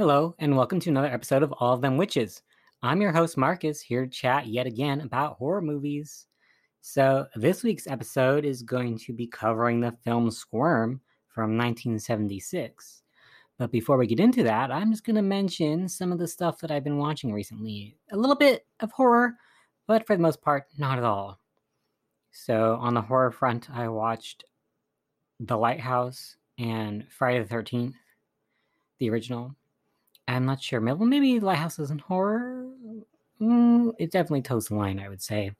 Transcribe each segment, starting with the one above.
Hello, and welcome to another episode of All of Them Witches. I'm your host, Marcus, here to chat yet again about horror movies. So this week's episode is going to be covering the film Squirm from 1976. But before we get into that, I'm just going to mention some of the stuff that I've been watching recently. A little bit of horror, but for the most part, not at all. So on the horror front, I watched The Lighthouse and Friday the 13th, the original. I'm not sure. Maybe Lighthouse isn't horror. It definitely toes the line, I would say.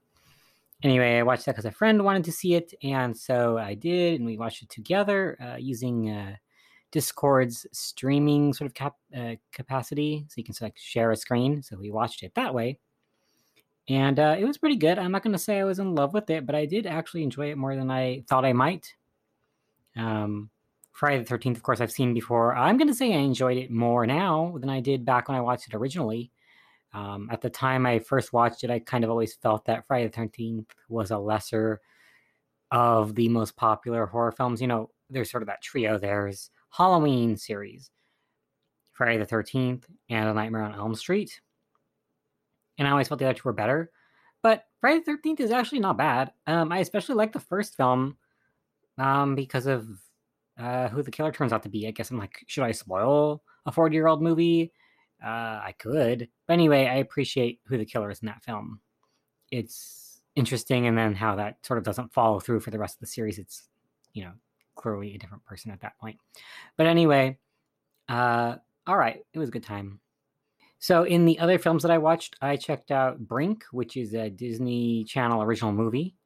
Anyway, I watched that because a friend wanted to see it, and so I did, and we watched it together using Discord's streaming sort of capacity, so you can sort of share a screen. So we watched it that way, and it was pretty good. I'm not going to say I was in love with it, but I did actually enjoy it more than I thought I might. Friday the 13th, of course, I've seen before. I'm going to say I enjoyed it more now than I did back when I watched it originally. At the time I first watched it, I kind of always felt that Friday the 13th was a lesser of the most popular horror films. You know, there's sort of that trio. There's Halloween series, Friday the 13th, and A Nightmare on Elm Street. And I always felt the other two were better. But Friday the 13th is actually not bad. I especially like the first film because of who the killer turns out to be. I guess I'm like, should I spoil a 40-year-old movie? I could. But anyway, I appreciate who the killer is in that film. It's interesting, and then how that sort of doesn't follow through for the rest of the series. It's, you know, clearly a different person at that point. But anyway, all right, it was a good time. So in the other films that I watched, I checked out Brink, which is a Disney Channel original movie.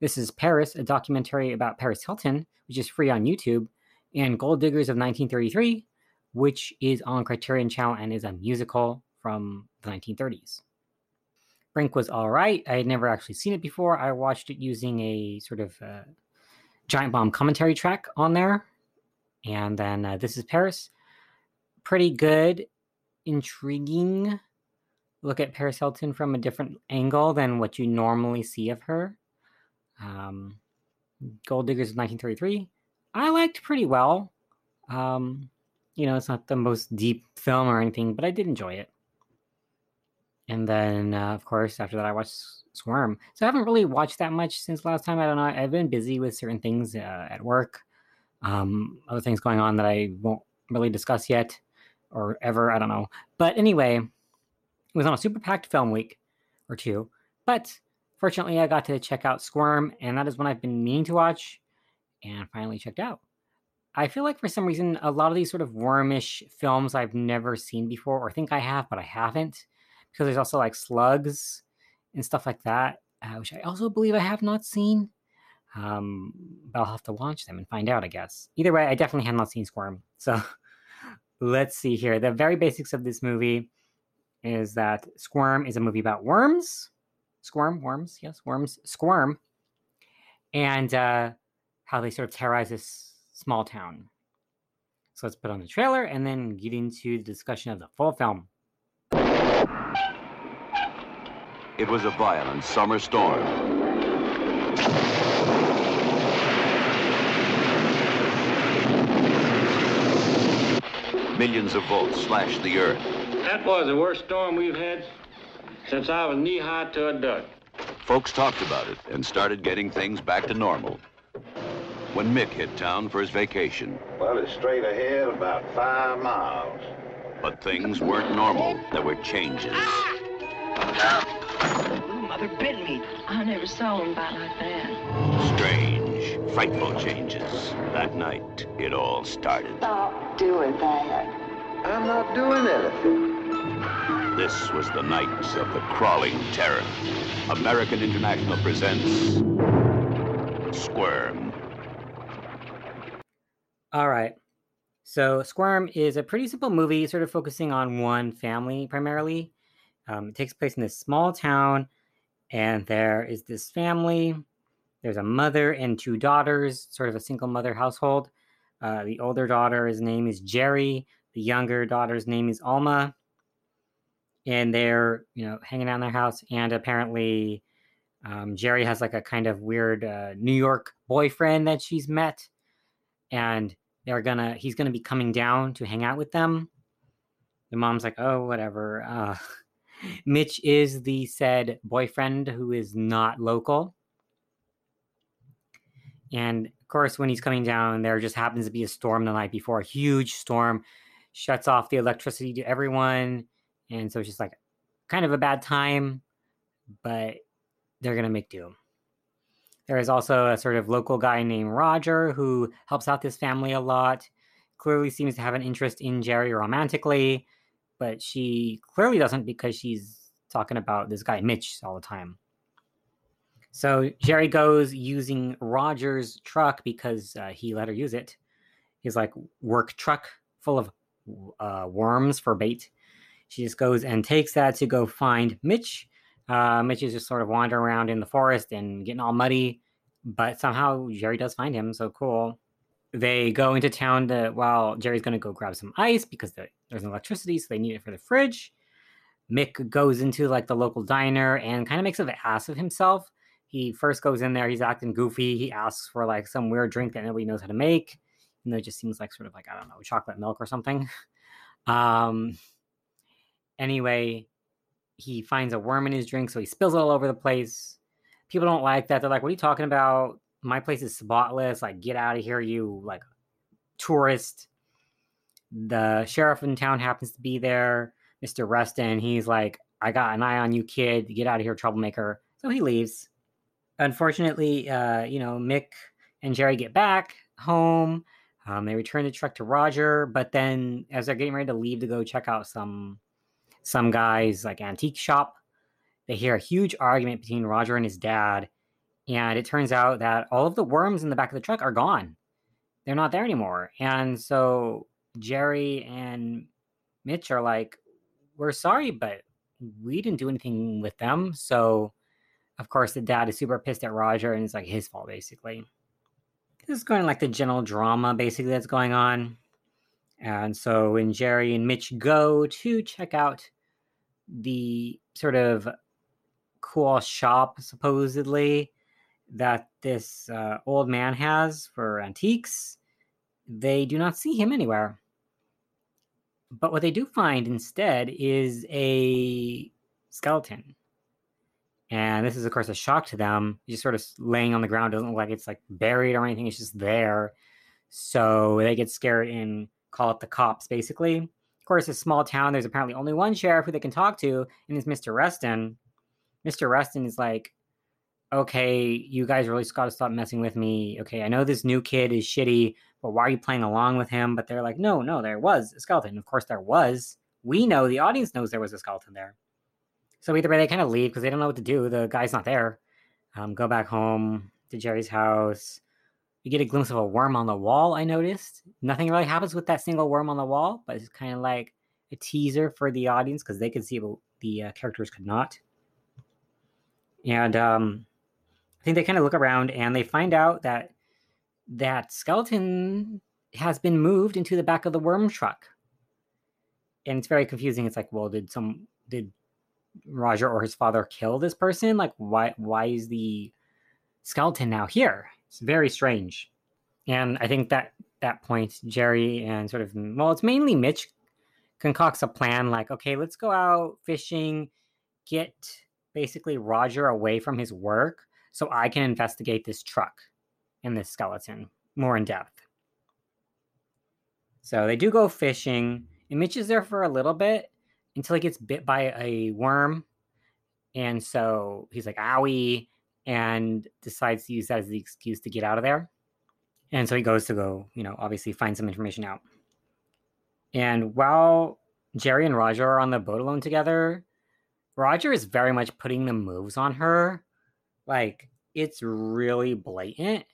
This Is Paris, a documentary about Paris Hilton, which is free on YouTube. And Gold Diggers of 1933, which is on Criterion Channel and is a musical from the 1930s. Brink was all right. I had never actually seen it before. I watched it using a sort of Giant Bomb commentary track on there. And then This Is Paris. Pretty good, intriguing look at Paris Hilton from a different angle than what you normally see of her. Gold Diggers of 1933. I liked pretty well. You know, it's not the most deep film or anything, but I did enjoy it. And then, of course, after that, I watched Swarm. So I haven't really watched that much since last time. I don't know. I've been busy with certain things at work. Other things going on that I won't really discuss yet or ever. I don't know. But anyway, it was on a super packed film week or two. But fortunately, I got to check out Squirm, and that is one I've been meaning to watch. And finally checked out. I feel like for some reason, a lot of these sort of wormish films I've never seen before, or think I have, but I haven't, because there's also like slugs and stuff like that, which I also believe I have not seen. But I'll have to watch them and find out, I guess. Either way, I definitely have not seen Squirm. So let's see here. The very basics of this movie is that Squirm is a movie about worms. Squirm. And how they sort of terrorize this small town. So let's put on the trailer and then get into the discussion of the full film. It was a violent summer storm. Millions of volts slashed the earth. That was the worst storm we've had since I was knee-high to a duck. Folks talked about it and started getting things back to normal. When Mick hit town for his vacation. Well, it's straight ahead about 5 miles. But things weren't normal. There were changes. Ah! Ooh, Mother bit me. I never saw him bite like that. Strange, frightful changes. That night, it all started. Stop doing that. I'm not doing anything. This was the night of the crawling terror. American International presents Squirm. All right, so Squirm is a pretty simple movie, sort of focusing on one family primarily. It takes place in this small town, and there is this family. There's a mother and two daughters, sort of a single mother household. The older daughter's name is Jerry. The younger daughter's name is Alma. And they're, you know, hanging out in their house, and apparently Jerry has like a kind of weird New York boyfriend that she's met, and he's gonna be coming down to hang out with them. The mom's like, oh, whatever. Mitch is the said boyfriend who is not local. And of course, when he's coming down, there just happens to be a storm the night before. A huge storm shuts off the electricity to everyone. And so it's just like kind of a bad time, but they're going to make do. There is also a sort of local guy named Roger who helps out this family a lot. Clearly seems to have an interest in Jerry romantically, but she clearly doesn't because she's talking about this guy Mitch all the time. So Jerry goes using Roger's truck because he let her use it. His like work truck full of worms for bait. She just goes and takes that to go find Mitch. Mitch is just sort of wandering around in the forest and getting all muddy, but somehow Jerry does find him. So cool. They go into town while Jerry's going to go grab some ice because there's no electricity, so they need it for the fridge. Mick goes into like the local diner and kind of makes an ass of himself. He first goes in there, he's acting goofy. He asks for like some weird drink that nobody knows how to make. You know, it just seems like sort of like, I don't know, chocolate milk or something. Anyway, he finds a worm in his drink, so he spills it all over the place. People don't like that. They're like, what are you talking about? My place is spotless. Like, get out of here, you, like, tourist. The sheriff in town happens to be there, Mr. Reston. He's like, I got an eye on you, kid. Get out of here, troublemaker. So he leaves. Unfortunately, Mick and Jerry get back home. They return the truck to Roger. But then as they're getting ready to leave to go check out some guy's, like, antique shop, they hear a huge argument between Roger and his dad. And it turns out that all of the worms in the back of the truck are gone. They're not there anymore. And so Jerry and Mitch are like, we're sorry, but we didn't do anything with them. So, of course, the dad is super pissed at Roger, and it's like his fault, basically. This is going like the general drama, basically, that's going on. And so when Jerry and Mitch go to check out the sort of cool shop, supposedly, that this old man has for antiques, they do not see him anywhere. But what they do find instead is a skeleton. And this is, of course, a shock to them. It's just sort of laying on the ground. It doesn't look like it's like buried or anything. It's just there. So they get scared and call up the cops, basically. Of course, it's a small town. There's apparently only one sheriff who they can talk to, and it's Mr. Reston. Mr. Reston is like, okay, you guys really got to stop messing with me. Okay, I know this new kid is shitty, but why are you playing along with him? But they're like, no, there was a skeleton. Of course there was. We know, the audience knows there was a skeleton there. So either way, they kind of leave because they don't know what to do. The guy's not there. Go back home to Jerry's house. You get a glimpse of a worm on the wall, I noticed. Nothing really happens with that single worm on the wall, but it's kind of like a teaser for the audience because they could see, but the characters could not. And, I think they kind of look around and they find out that that skeleton has been moved into the back of the worm truck. And it's very confusing. It's like, well, did Roger or his father kill this person? Like, why is the skeleton now here? It's very strange. And I think that point, Jerry and sort of, well, it's mainly Mitch concocts a plan like, okay, let's go out fishing, get basically Roger away from his work, so I can investigate this truck and this skeleton more in depth. So they do go fishing, and Mitch is there for a little bit until he gets bit by a worm. And so he's like, owie, and decides to use that as the excuse to get out of there. And so he goes to go, obviously find some information out. And while Jerry and Roger are on the boat alone together, Roger is very much putting the moves on her. Like, it's really blatant.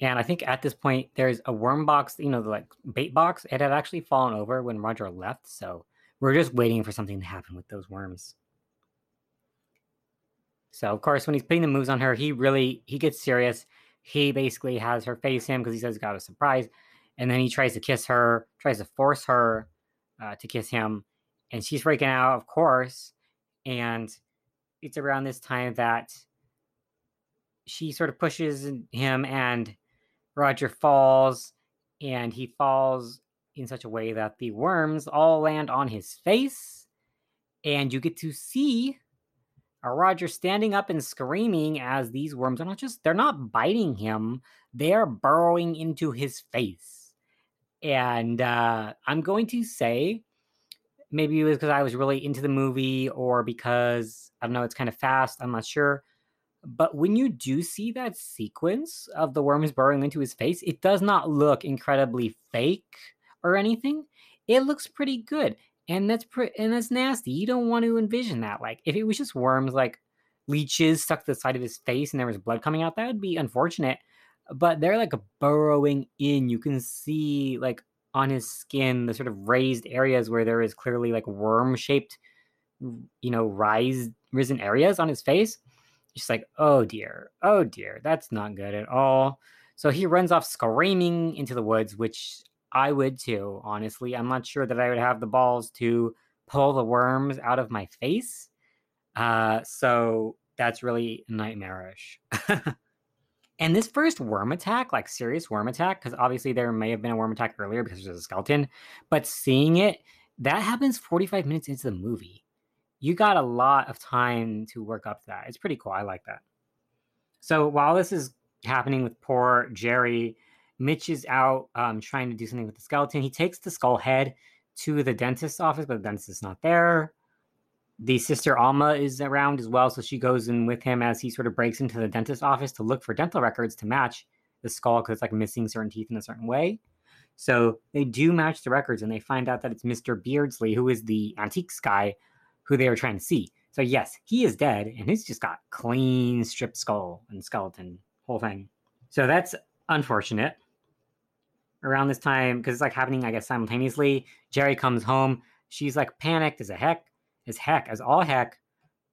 And I think at this point, there's a worm box, the bait box. It had actually fallen over when Roger left. So we're just waiting for something to happen with those worms. So, of course, when he's putting the moves on her, he gets serious. He basically has her face him because he says he's got a surprise. And then he tries to kiss her, tries to force her to kiss him. And she's freaking out, of course. And it's around this time that she sort of pushes him and Roger falls, and he falls in such a way that the worms all land on his face, and you get to see Roger standing up and screaming as these worms are they're not biting him, they're burrowing into his face. And I'm going to say, maybe it was because I was really into the movie or because, I don't know, it's kind of fast, I'm not sure. But when you do see that sequence of the worms burrowing into his face, it does not look incredibly fake or anything. It looks pretty good. And that's nasty. You don't want to envision that. Like, if it was just worms, like leeches stuck to the side of his face and there was blood coming out, that would be unfortunate. But they're like burrowing in. You can see like on his skin the sort of raised areas where there is clearly like worm-shaped, risen areas on his face. It's just like, oh dear, that's not good at all. So he runs off screaming into the woods, which I would too, honestly. I'm not sure that I would have the balls to pull the worms out of my face. So that's really nightmarish. And this first worm attack, like serious worm attack, because obviously there may have been a worm attack earlier because there's a skeleton, but seeing it, that happens 45 minutes into the movie. You got a lot of time to work up to that. It's pretty cool. I like that. So while this is happening with poor Jerry, Mitch is out trying to do something with the skeleton. He takes the skull head to the dentist's office, but the dentist is not there. The sister Alma is around as well, so she goes in with him as he sort of breaks into the dentist's office to look for dental records to match the skull because it's like missing certain teeth in a certain way. So they do match the records, and they find out that it's Mr. Beardsley, who is the antiques guy who they were trying to see. So yes, he is dead, and he's just got clean stripped skull and skeleton, whole thing. So that's unfortunate. Around this time, because it's like happening, I guess, simultaneously, Jerry comes home. She's like panicked as all heck,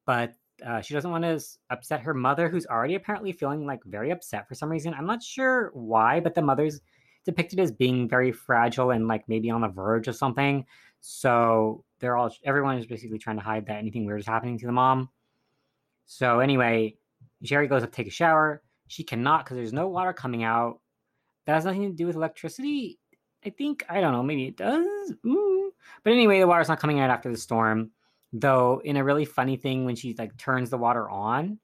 but she doesn't want to upset her mother, who's already apparently feeling like very upset for some reason. I'm not sure why, but the mother's depicted as being very fragile and like maybe on the verge of something. So everyone is basically trying to hide that anything weird is happening to the mom. So anyway, Jerry goes up to take a shower. She cannot because there's no water coming out. That has nothing to do with electricity, I think. I don't know. Maybe it does. Ooh. But anyway, the water's not coming out after the storm. Though, in a really funny thing, when she like turns the water on,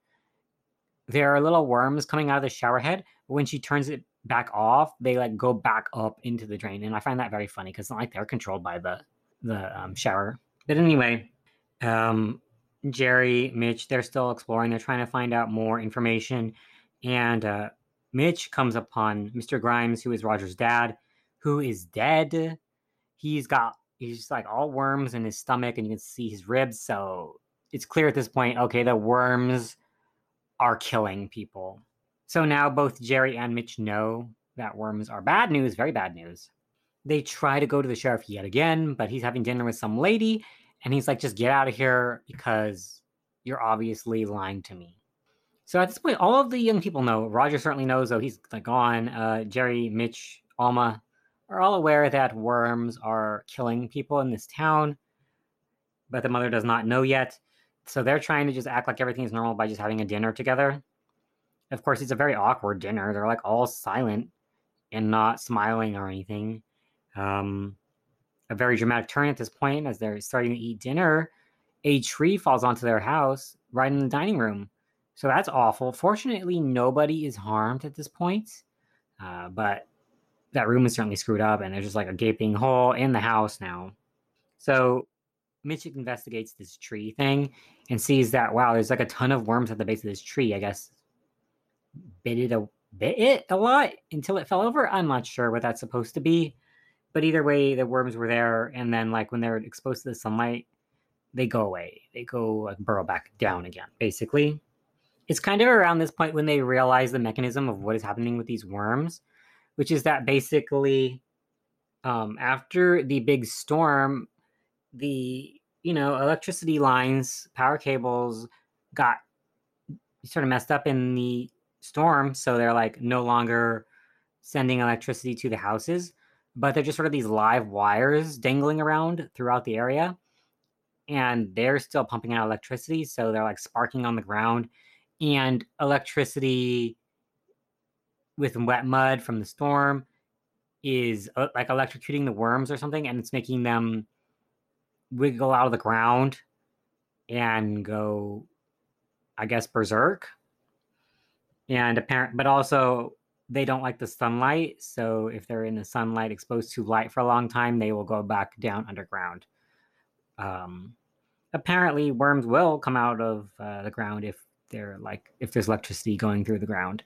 there are little worms coming out of the shower head. But when she turns it back off, they like go back up into the drain. And I find that very funny because it's not like they're controlled by the shower. But anyway, Jerry, Mitch, they're still exploring. They're trying to find out more information. And Mitch comes upon Mr. Grimes, who is Roger's dad, who is dead. He's like all worms in his stomach, and you can see his ribs. So it's clear at this point, okay, the worms are killing people. So now both Jerry and Mitch know that worms are bad news, very bad news. They try to go to the sheriff yet again, but he's having dinner with some lady, and he's like, just get out of here because you're obviously lying to me. So at this point, all of the young people know. Roger certainly knows, though he's like gone. Jerry, Mitch, Alma are all aware that worms are killing people in this town, but the mother does not know yet. So they're trying to just act like everything is normal by just having a dinner together. Of course, it's a very awkward dinner. They're like all silent and not smiling or anything. A very dramatic turn at this point as they're starting to eat dinner. A tree falls onto their house right in the dining room. So that's awful. Fortunately, nobody is harmed at this point. But that room is certainly screwed up, and there's just like a gaping hole in the house now. So Mitch investigates this tree thing and sees that, wow, there's like a ton of worms at the base of this tree. I guess bit it a lot until it fell over. I'm not sure what that's supposed to be. But either way, the worms were there. And then like when they're exposed to the sunlight, they go away. They go like burrow back down again, basically. It's kind of around this point when they realize the mechanism of what is happening with these worms, which is that basically after the big storm, the, electricity lines, power cables got sort of messed up in the storm. So they're like no longer sending electricity to the houses, but they're just sort of these live wires dangling around throughout the area. And they're still pumping out electricity. So they're like sparking on the ground. And electricity with wet mud from the storm is like electrocuting the worms or something, and it's making them wiggle out of the ground and go, I guess, berserk. And but also they don't like the sunlight. So if they're in the sunlight, exposed to light for a long time, they will go back down underground. Apparently worms will come out of the ground if there's electricity going through the ground.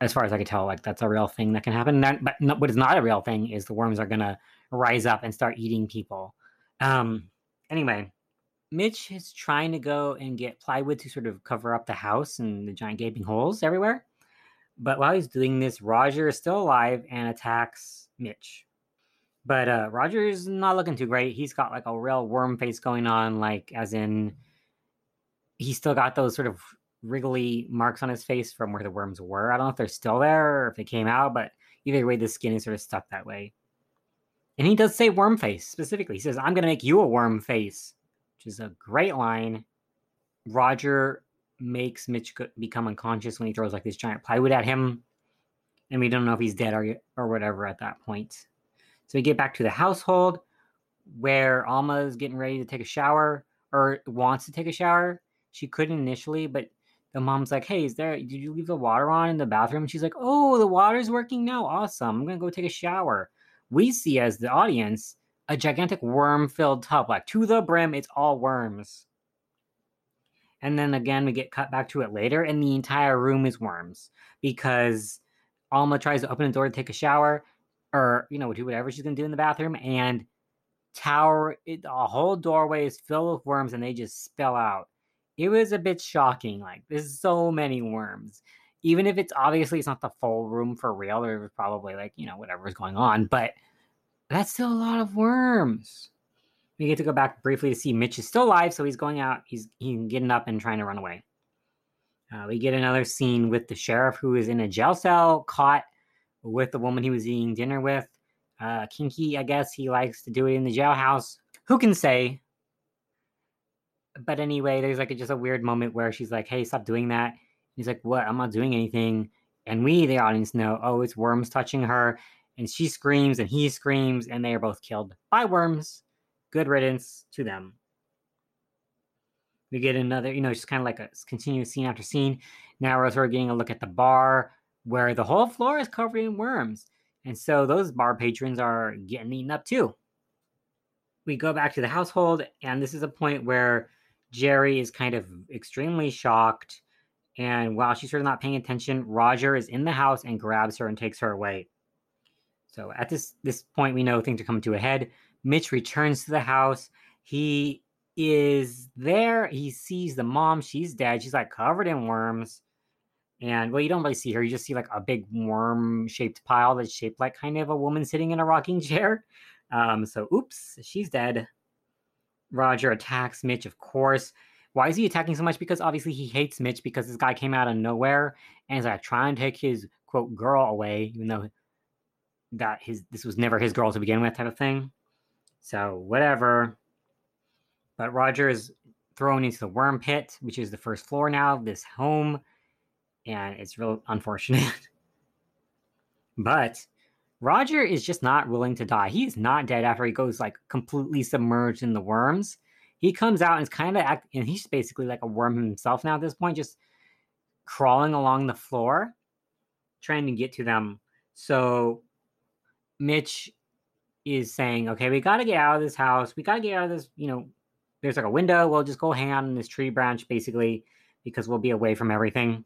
As far as I could tell, like, that's a real thing that can happen. What is not a real thing is the worms are going to rise up and start eating people. Anyway, Mitch is trying to go and get plywood to sort of cover up the house and the giant gaping holes everywhere. But while he's doing this, Roger is still alive and attacks Mitch. But Roger's not looking too great. He's got like a real worm face going on, like, as in he's still got those sort of wriggly marks on his face from where the worms were. I don't know if they're still there or if they came out, but either way, the skin is sort of stuck that way. And he does say worm face specifically. He says, "I'm going to make you a worm face," which is a great line. Roger makes Mitch become unconscious when he throws like this giant plywood at him. And we don't know if he's dead or whatever at that point. So we get back to the household where Alma is getting ready to take a shower, or wants to take a shower. She couldn't initially, but the mom's like, "Hey, did you leave the water on in the bathroom?" And she's like, "Oh, the water's working now. Awesome. I'm going to go take a shower." We see, as the audience, a gigantic worm-filled tub, like to the brim. It's all worms. And then again, we get cut back to it later, and the entire room is worms, because Alma tries to open the door to take a shower, or, you know, do whatever she's going to do in the bathroom, and a whole doorway is filled with worms, and they just spill out. It was a bit shocking. Like, there's so many worms. Even if it's obviously it's not the full room for real, there was probably, like, you know, whatever was going on, but that's still a lot of worms. We get to go back briefly to see Mitch is still alive, so he's going out. He's getting up and trying to run away. We get another scene with the sheriff, who is in a jail cell, caught with the woman he was eating dinner with. Kinky, I guess. He likes to do it in the jailhouse. Who can say? But anyway, there's like just a weird moment where she's like, "Hey, stop doing that." He's like, "What? I'm not doing anything." And we, the audience, know, oh, it's worms touching her. And she screams and he screams, and they are both killed by worms. Good riddance to them. We get another, you know, just kind of like a continuous scene after scene. Now we're sort of getting a look at the bar where the whole floor is covered in worms. And so those bar patrons are getting eaten up too. We go back to the household, and this is a point where Jerry is kind of extremely shocked. And while she's sort of not paying attention, Roger is in the house and grabs her and takes her away. So at this point, we know things are coming to a head. Mitch returns to the house. He is there. He sees the mom. She's dead. She's like covered in worms. And, well, you don't really see her. You just see like a big worm-shaped pile that's shaped like kind of a woman sitting in a rocking chair. So, oops, she's dead. Roger attacks Mitch, of course. Why is he attacking so much? Because obviously he hates Mitch, because this guy came out of nowhere and is like trying to take his, quote, girl away, even though that this was never his girl to begin with, type of thing. So whatever. But Roger is thrown into the worm pit, which is the first floor now of this home. And it's real unfortunate. But Roger is just not willing to die. He's not dead after he goes like completely submerged in the worms. He comes out and is and he's basically like a worm himself now at this point, just crawling along the floor, trying to get to them. So Mitch is saying, "Okay, we got to get out of this house. We got to get out of this, you know, there's like a window. We'll just go hang out in this tree branch, basically, because we'll be away from everything."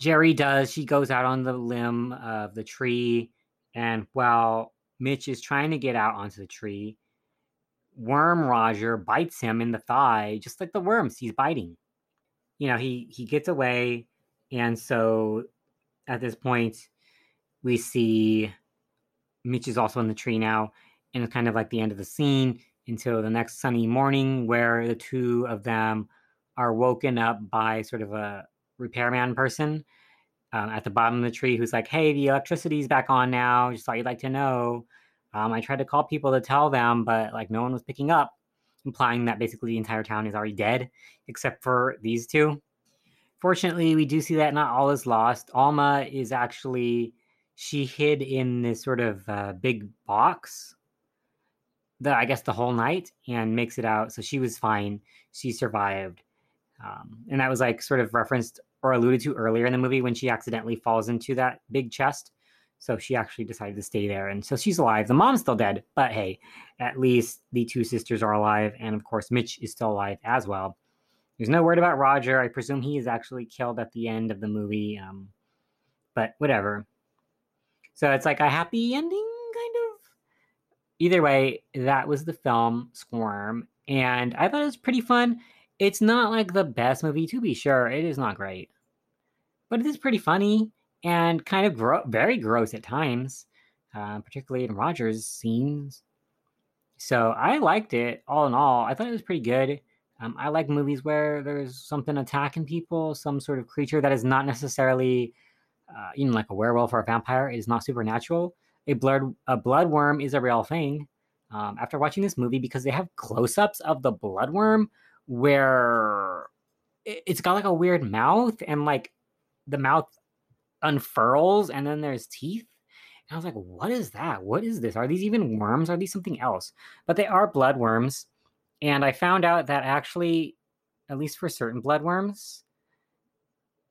Jerry does. She goes out on the limb of the tree. And while Mitch is trying to get out onto the tree, Worm Roger bites him in the thigh, just like the worms he's biting. You know, he gets away. And so at this point, we see Mitch is also in the tree now. And it's kind of like the end of the scene until the next sunny morning, where the two of them are woken up by sort of a repairman person at the bottom of the tree, who's like, "Hey, the electricity's back on now. Just thought you'd like to know. I tried to call people to tell them, but like no one was picking up," implying that basically the entire town is already dead except for these two. Fortunately, we do see that not all is lost. Alma is actually, she hid in this sort of big box, I guess the whole night, and makes it out. So she was fine. She survived. And that was like sort of referenced or alluded to earlier in the movie when she accidentally falls into that big chest. So she actually decided to stay there. And so she's alive. The mom's still dead, but hey, at least the two sisters are alive. And of course, Mitch is still alive as well. There's no word about Roger. I presume he is actually killed at the end of the movie. But whatever. So it's like a happy ending, kind of. Either way, that was the film Squirm. And I thought it was pretty fun. It's not like the best movie, to be sure. It is not great. But it is pretty funny. And kind of very gross at times, particularly in Roger's scenes. So I liked it all in all. I thought it was pretty good. I like movies where there's something attacking people, some sort of creature that is not necessarily, like a werewolf or a vampire. It is not supernatural. A bloodworm is a real thing. After watching this movie, because they have close-ups of the bloodworm where it's got like a weird mouth and like the mouth unfurls and then there's teeth, and I was like, what is that? What is this? Are these even worms? Are these something else? But they are bloodworms, and I found out that actually, at least for certain bloodworms,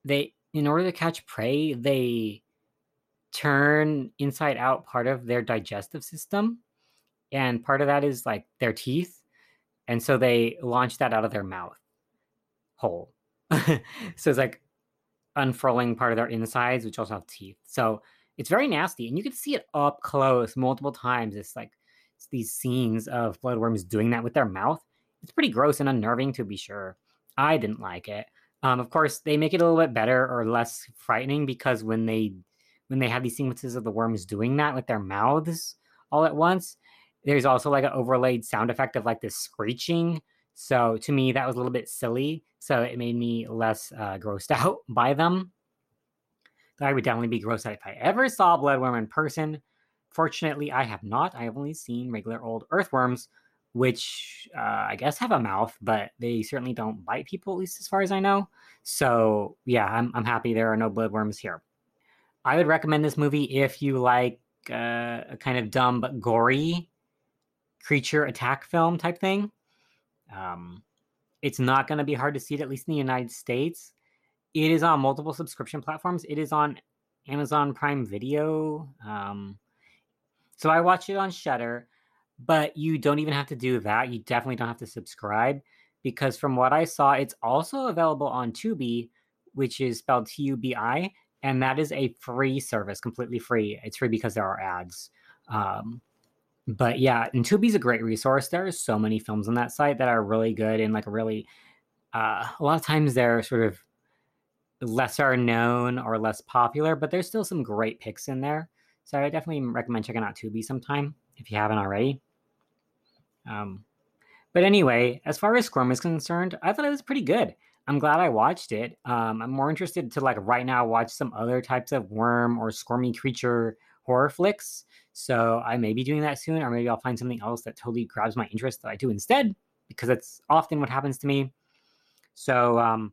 they, in order to catch prey, they turn inside out part of their digestive system, and part of that is like their teeth, and so they launch that out of their mouth hole. So it's like unfurling part of their insides, which also have teeth. So it's very nasty, and you can see it up close multiple times. It's these scenes of bloodworms doing that with their mouth. It's pretty gross and unnerving, to be sure. I didn't like it. Of course, they make it a little bit better or less frightening because when they have these sequences of the worms doing that with their mouths all at once, there's also like an overlaid sound effect of like this screeching. So to me, that was a little bit silly. So it made me less grossed out by them. I would definitely be grossed out if I ever saw a bloodworm in person. Fortunately, I have not. I have only seen regular old earthworms, which I guess have a mouth, but they certainly don't bite people, at least as far as I know. So yeah, I'm happy there are no bloodworms here. I would recommend this movie if you like a kind of dumb but gory creature attack film type thing. It's not going to be hard to see it, at least in the United States. It is on multiple subscription platforms. It is on Amazon Prime Video. So I watched it on Shudder, but you don't even have to do that. You definitely don't have to subscribe, because from what I saw, it's also available on Tubi, which is spelled Tubi, and that is a free service, completely free. It's free because there are ads. But yeah, and Tubi's a great resource. There are so many films on that site that are really good and like really, a lot of times they're sort of lesser known or less popular, but there's still some great picks in there. So I definitely recommend checking out Tubi sometime if you haven't already. But anyway, as far as Squirm is concerned, I thought it was pretty good. I'm glad I watched it. I'm more interested to like right now watch some other types of worm or squirmy creature horror flicks. So I may be doing that soon, or maybe I'll find something else that totally grabs my interest that I do instead, because that's often what happens to me. So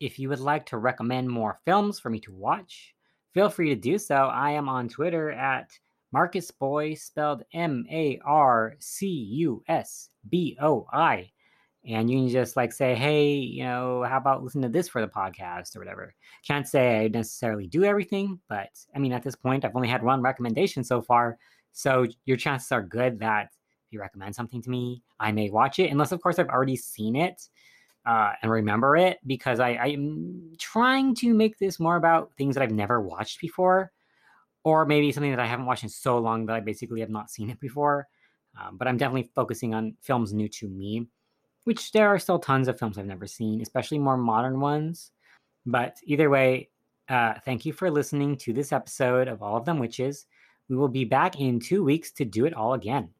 if you would like to recommend more films for me to watch, feel free to do so. I am on Twitter at MarcusBoy, spelled MarcusBoy. And you can just like say, hey, how about listen to this for the podcast or whatever. Can't say I necessarily do everything, but I mean, at this point, I've only had one recommendation so far. So your chances are good that if you recommend something to me, I may watch it. Unless, of course, I've already seen it and remember it, because I'm trying to make this more about things that I've never watched before, or maybe something that I haven't watched in so long that I basically have not seen it before. But I'm definitely focusing on films new to me, which there are still tons of films I've never seen, especially more modern ones. But either way, thank you for listening to this episode of All of Them Witches. We will be back in 2 weeks to do it all again.